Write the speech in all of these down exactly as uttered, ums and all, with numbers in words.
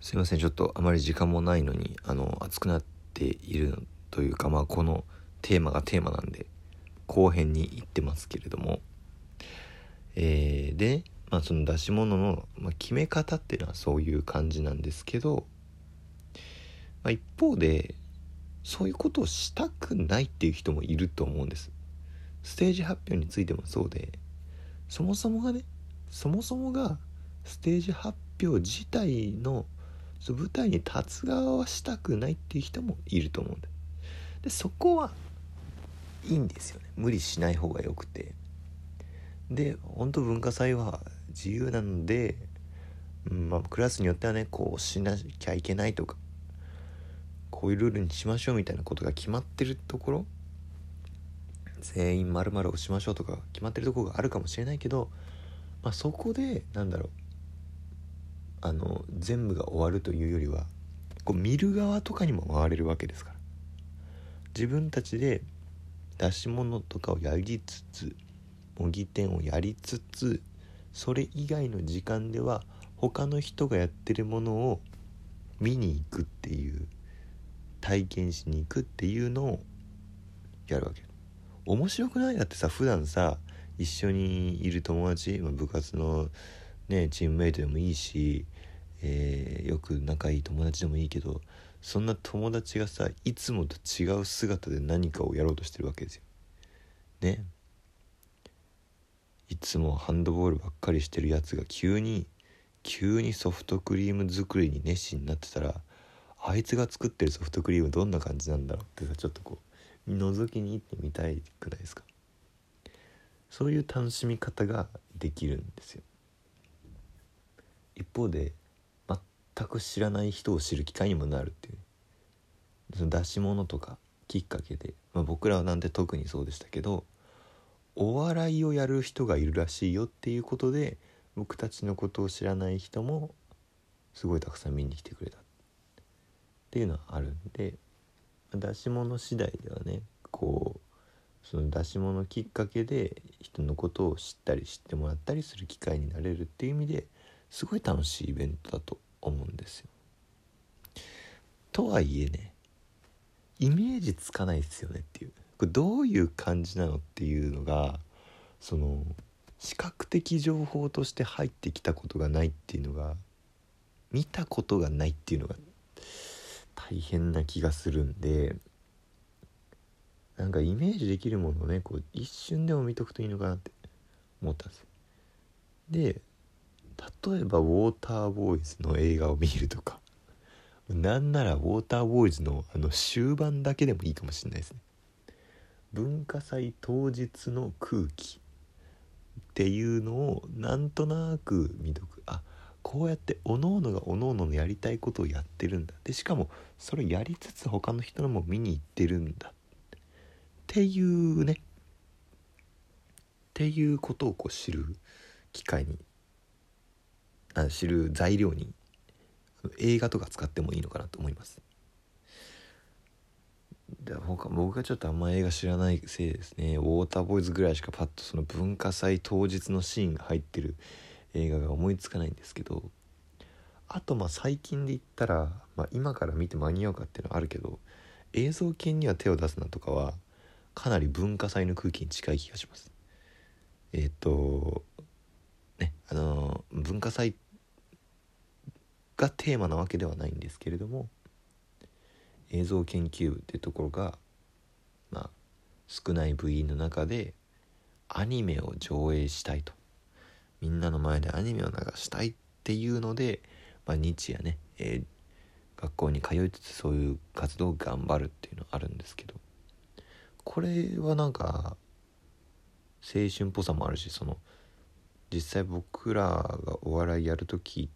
すいません、ちょっとあまり時間もないのにあの熱くなっているというか、まあこのテーマがテーマなんで後編に行ってますけれども、えー、で、まあ、その出し物の、まあ、決め方っていうのはそういう感じなんですけど、まあ、一方でそういうことをしたくないっていう人もいると思うんです。ステージ発表についてもそうで、そもそもがねそもそもがステージ発表自体の舞台に立つ側はしたくないっていう人もいると思うんで、でそこはいいんですよね。無理しない方がよくて、で本当文化祭は自由なので、うん、まあクラスによってはねこうしなきゃいけないとか、こういうルールにしましょうみたいなことが決まってるところ、全員〇〇をしましょうとか決まってるところがあるかもしれないけど、まあ、そこでなんだろうあの全部が終わるというよりはこう見る側とかにも回れるわけですから、自分たちで出し物とかをやりつつ模擬店をやりつつ、それ以外の時間では他の人がやってるものを見に行くっていう、体験しに行くっていうのをやるわけ。面白くない？だってさ、普段さ一緒にいる友達、まあ、部活の、ね、チームメイトでもいいし、えー、よく仲いい友達でもいいけど、そんな友達がさいつもと違う姿で何かをやろうとしてるわけですよね。いつもハンドボールばっかりしてるやつが急に急にソフトクリーム作りに熱心になってたら、あいつが作ってるソフトクリームどんな感じなんだろうってさ、ちょっとこう覗きに行ってみたいくないですか。そういう楽しみ方ができるんですよ。一方で全く知らない人を知る機会にもなるっていう、その出し物とかきっかけで、まあ、僕らなんて特にそうでしたけど、お笑いをやる人がいるらしいよっていうことで、僕たちのことを知らない人もすごいたくさん見に来てくれたっていうのはあるんで、出し物次第ではねこうその出し物きっかけで人のことを知ったり知ってもらったりする機会になれるっていう意味ですごい楽しいイベントだと思うんですよ。とはいえね、イメージつかないですよねっていう、これどういう感じなのっていうのが、その視覚的情報として入ってきたことがないっていうのが、見たことがないっていうのが大変な気がするんで、なんかイメージできるものをねこう一瞬でも見とくといいのかなって思ったんです。で例えばウォーターボーイズの映画を見るとか、なんならウォーターボーイズのあの終盤だけでもいいかもしれないですね。文化祭当日の空気っていうのをなんとなく見とく、あ、こうやっておのおのがおのおののやりたいことをやってるんだ、でしかもそれやりつつ他の人のも見に行ってるんだっていうねっていうことをこう知る機会にあ知る材料に映画とか使ってもいいのかなと思います。で他僕がちょっとあんま映画知らないせいですね、ウォーターボーイズぐらいしかパッとその文化祭当日のシーンが入ってる映画が思いつかないんですけど、あとまあ最近で言ったら、まあ、今から見て間に合うかっていうのはあるけど、映像研には手を出すなとかはかなり文化祭の空気に近い気がします。えっとね、あのー、文化祭がテーマなわけではないんですけれども、映像研究部っていうところが、まあ、少ない部員の中でアニメを上映したいと、みんなの前でアニメを流したいっていうので、まあ、日夜ね、えー、学校に通いつつそういう活動を頑張るっていうのがあるんですけど、これはなんか青春っぽさもあるし、その実際僕らがお笑いやるとき、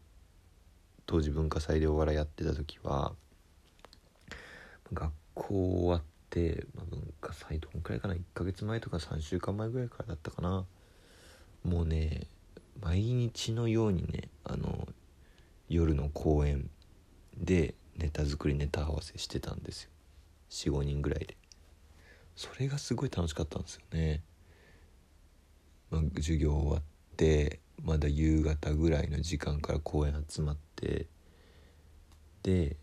当時文化祭でお笑いやってたときは学校終わって、まあ、文化祭どんくらいかな、いっかげつまえとかさんしゅうかんまえぐらいからだったかな、もうね毎日のようにねあの夜の公演でネタ作りネタ合わせしてたんですよ。 よん、ごにんぐらいで。それがすごい楽しかったんですよね。まあ、授業終わってまだ夕方ぐらいの時間から公園集まって、で、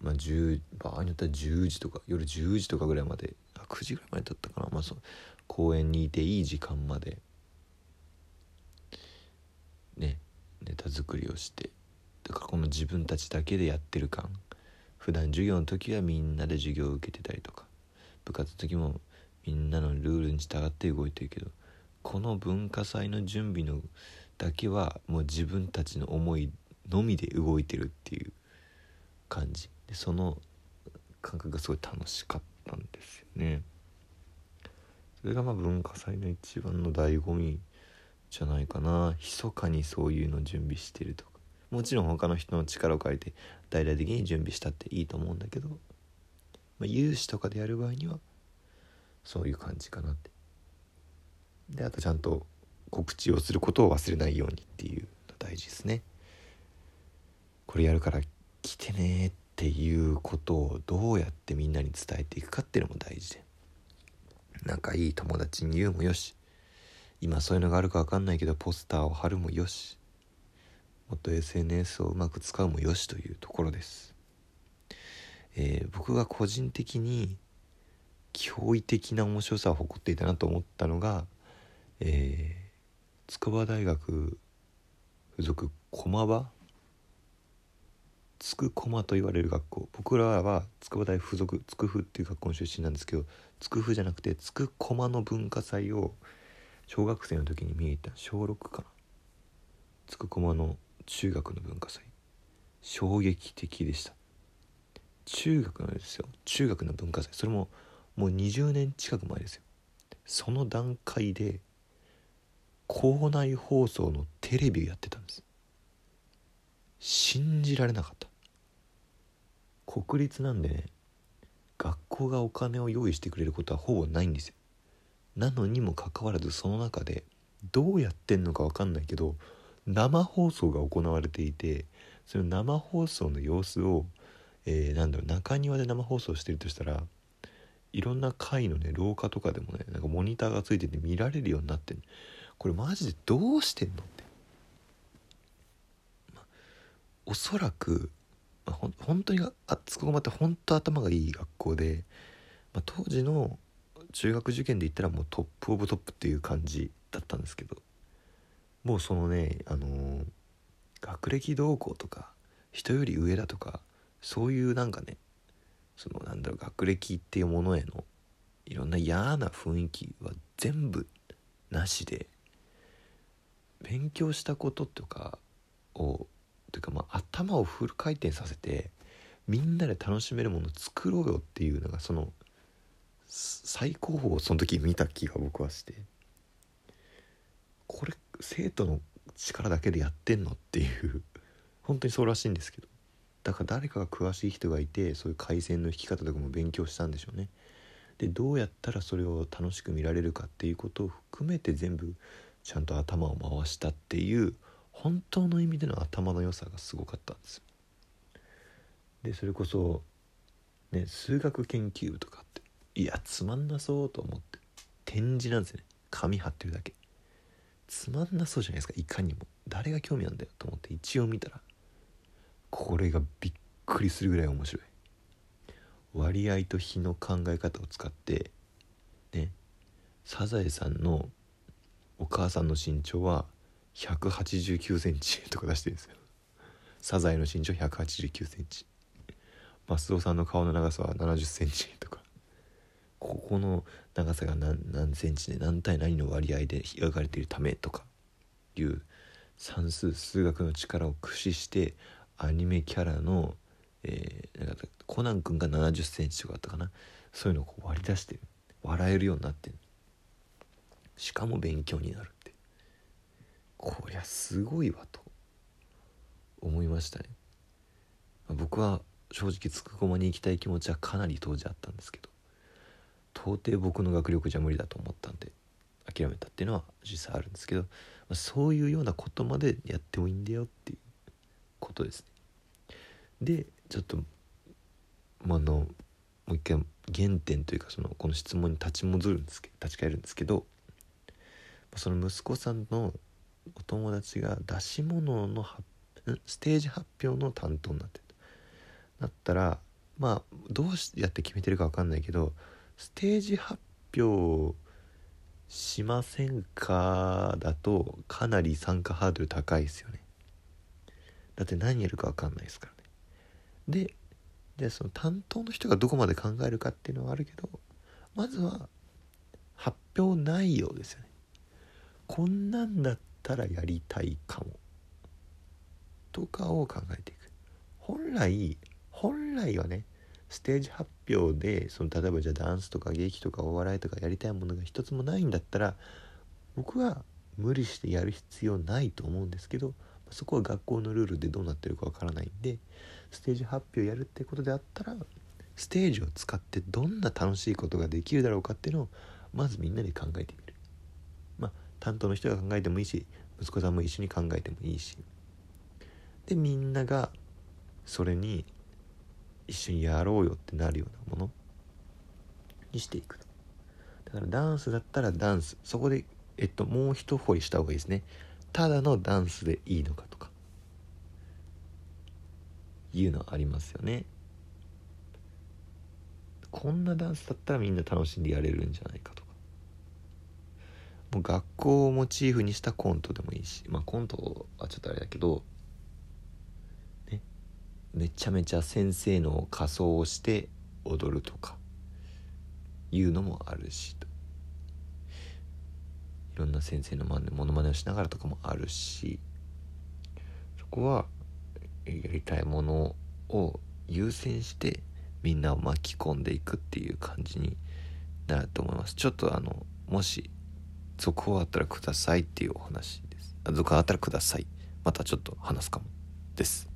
まあ、じゅう場合によってはじゅうじとか夜じゅうじとかぐらいまで、あくじぐらいまでだったかな、まあ、その公園にいていい時間までねネタ作りをして、だからこの自分たちだけでやってる感、普段授業の時はみんなで授業を受けてたりとか、部活の時もみんなのルールに従って動いてるけど、この文化祭の準備のだけはもう自分たちの思いのみで動いてるっていう感じで、その感覚がすごい楽しかったんですよね。それがまあ文化祭の一番の醍醐味じゃないかな。密かにそういうの準備してるとか、もちろん他の人の力を借りて大々的に準備したっていいと思うんだけど、まあ、有志とかでやる場合にはそういう感じかなって。であとちゃんと告知をすることを忘れないようにっていうの大事ですね。これやるから来てねっていうことをどうやってみんなに伝えていくかっていうのも大事で、仲いい友達に言うもよし、今そういうのがあるか分かんないけどポスターを貼るもよし、もっと エスエヌエス をうまく使うもよしというところです、えー、僕が個人的に驚異的な面白さを誇っていたなと思ったのが、えー、筑波大学附属駒場、筑駒と言われる学校、僕らは筑波大附属筑附っていう学校の出身なんですけど、筑附じゃなくて筑駒の文化祭を小学生の時に見に行った、しょうろくかな、筑駒の中学の文化祭、衝撃的でした。中学なんですよ、中学の文化祭、それももうにじゅうねん近く前ですよ。その段階で校内放送のテレビをやってたんです。信じられなかった。国立なんでね、学校がお金を用意してくれることはほぼないんですよ。なのにもかかわらず、その中でどうやってんのか分かんないけど生放送が行われていて、その生放送の様子を、えー、なんだろう、中庭で生放送してるとしたら、いろんな階のね廊下とかでもね、なんかモニターがついてて見られるようになってる。これマジでどうしてんのって、まあ、おそらく、まあ、ほん本当にあつこまって本当頭がいい学校で、まあ、当時の中学受験で言ったらもうトップオブトップっていう感じだったんですけど、もうそのね、あのー、学歴同校とか人より上だとか、そういうなんかね、そのなんだろう、学歴っていうものへのいろんな嫌な雰囲気は全部なしで、勉強したこととかをというか、まあ頭をフル回転させてみんなで楽しめるものを作ろうよっていうのが、その最高峰をその時見た気が僕はして、これ生徒の力だけでやってんのっていう、本当にそうらしいんですけど、だから誰かが詳しい人がいて、そういう回線の引き方とかも勉強したんでしょうね。でどうやったらそれを楽しく見られるかっていうことを含めて全部ちゃんと頭を回したっていう、本当の意味での頭の良さがすごかったんです。でそれこそ、ね、数学研究部とかっていやつまんなそうと思って、展示なんですよね、紙貼ってるだけ、つまんなそうじゃないですか、いかにも。誰が興味なんだよと思って一応見たら、これがびっくりするぐらい面白い。割合と比の考え方を使ってね、サザエさんのお母さんの身長はひゃくはちじゅうきゅうセンチとか出してるんですよ。サザエの身長ひゃくはちじゅうきゅうセンチ、マスオさんの顔の長さはななじゅっセンチとか、ここの長さが 何, 何センチで何対何の割合で描かれているためとかいう算数数学の力を駆使して、アニメキャラの、えー、なんかコナン君がななじゅっセンチとかあったかな、そういうのをこう割り出して笑えるようになってる、しかも勉強になるって、こりゃすごいわと思いましたね。僕は正直つくこまに行きたい気持ちはかなり当時あったんですけど、到底僕の学力じゃ無理だと思ったんで諦めたっていうのは実際あるんですけど、そういうようなことまでやってもいいんだよっていうことですね。でちょっと、まあ、のもう一回原点というか、そのこの質問に立ち戻るんですけど、立ち返るんですけど、その息子さんのお友達が出し物のはステージ発表の担当になってる、なったら、まあどうやって決めてるか分かんないけど、ステージ発表しませんかだとかなり参加ハードル高いですよね。だって何やるか分かんないですからね。で、でその担当の人がどこまで考えるかっていうのはあるけど、まずは発表内容ですよね。こんなんだったらやりたいかもとかを考えていく。本来本来はね、ステージ発表でその例えばじゃあダンスとか劇とかお笑いとかやりたいものが一つもないんだったら、僕は無理してやる必要ないと思うんですけど、そこは学校のルールでどうなってるかわからないんで、ステージ発表やるってことであったら、ステージを使ってどんな楽しいことができるだろうかっていうのをまずみんなで考えてみる。まあ担当の人が考えてもいいし、息子さんも一緒に考えてもいいし、でみんながそれに一緒にやろうよってなるようなものにしていく。だからダンスだったらダンス、そこでえっともう一掘りした方がいいですね。ただのダンスでいいのかとかいうのありますよね。こんなダンスだったらみんな楽しんでやれるんじゃないかとか、もう学校をモチーフにしたコントでもいいし、まあコントはちょっとあれだけどね、めちゃめちゃ先生の仮装をして踊るとかいうのもあるし、いろんな先生のモノマネをしながらとかもあるし、そこはやりたいものを優先してみんなを巻き込んでいくっていう感じになると思います。ちょっとあのもし続報あったらくださいっていうお話です。続報あったらください。またちょっと話すかもです。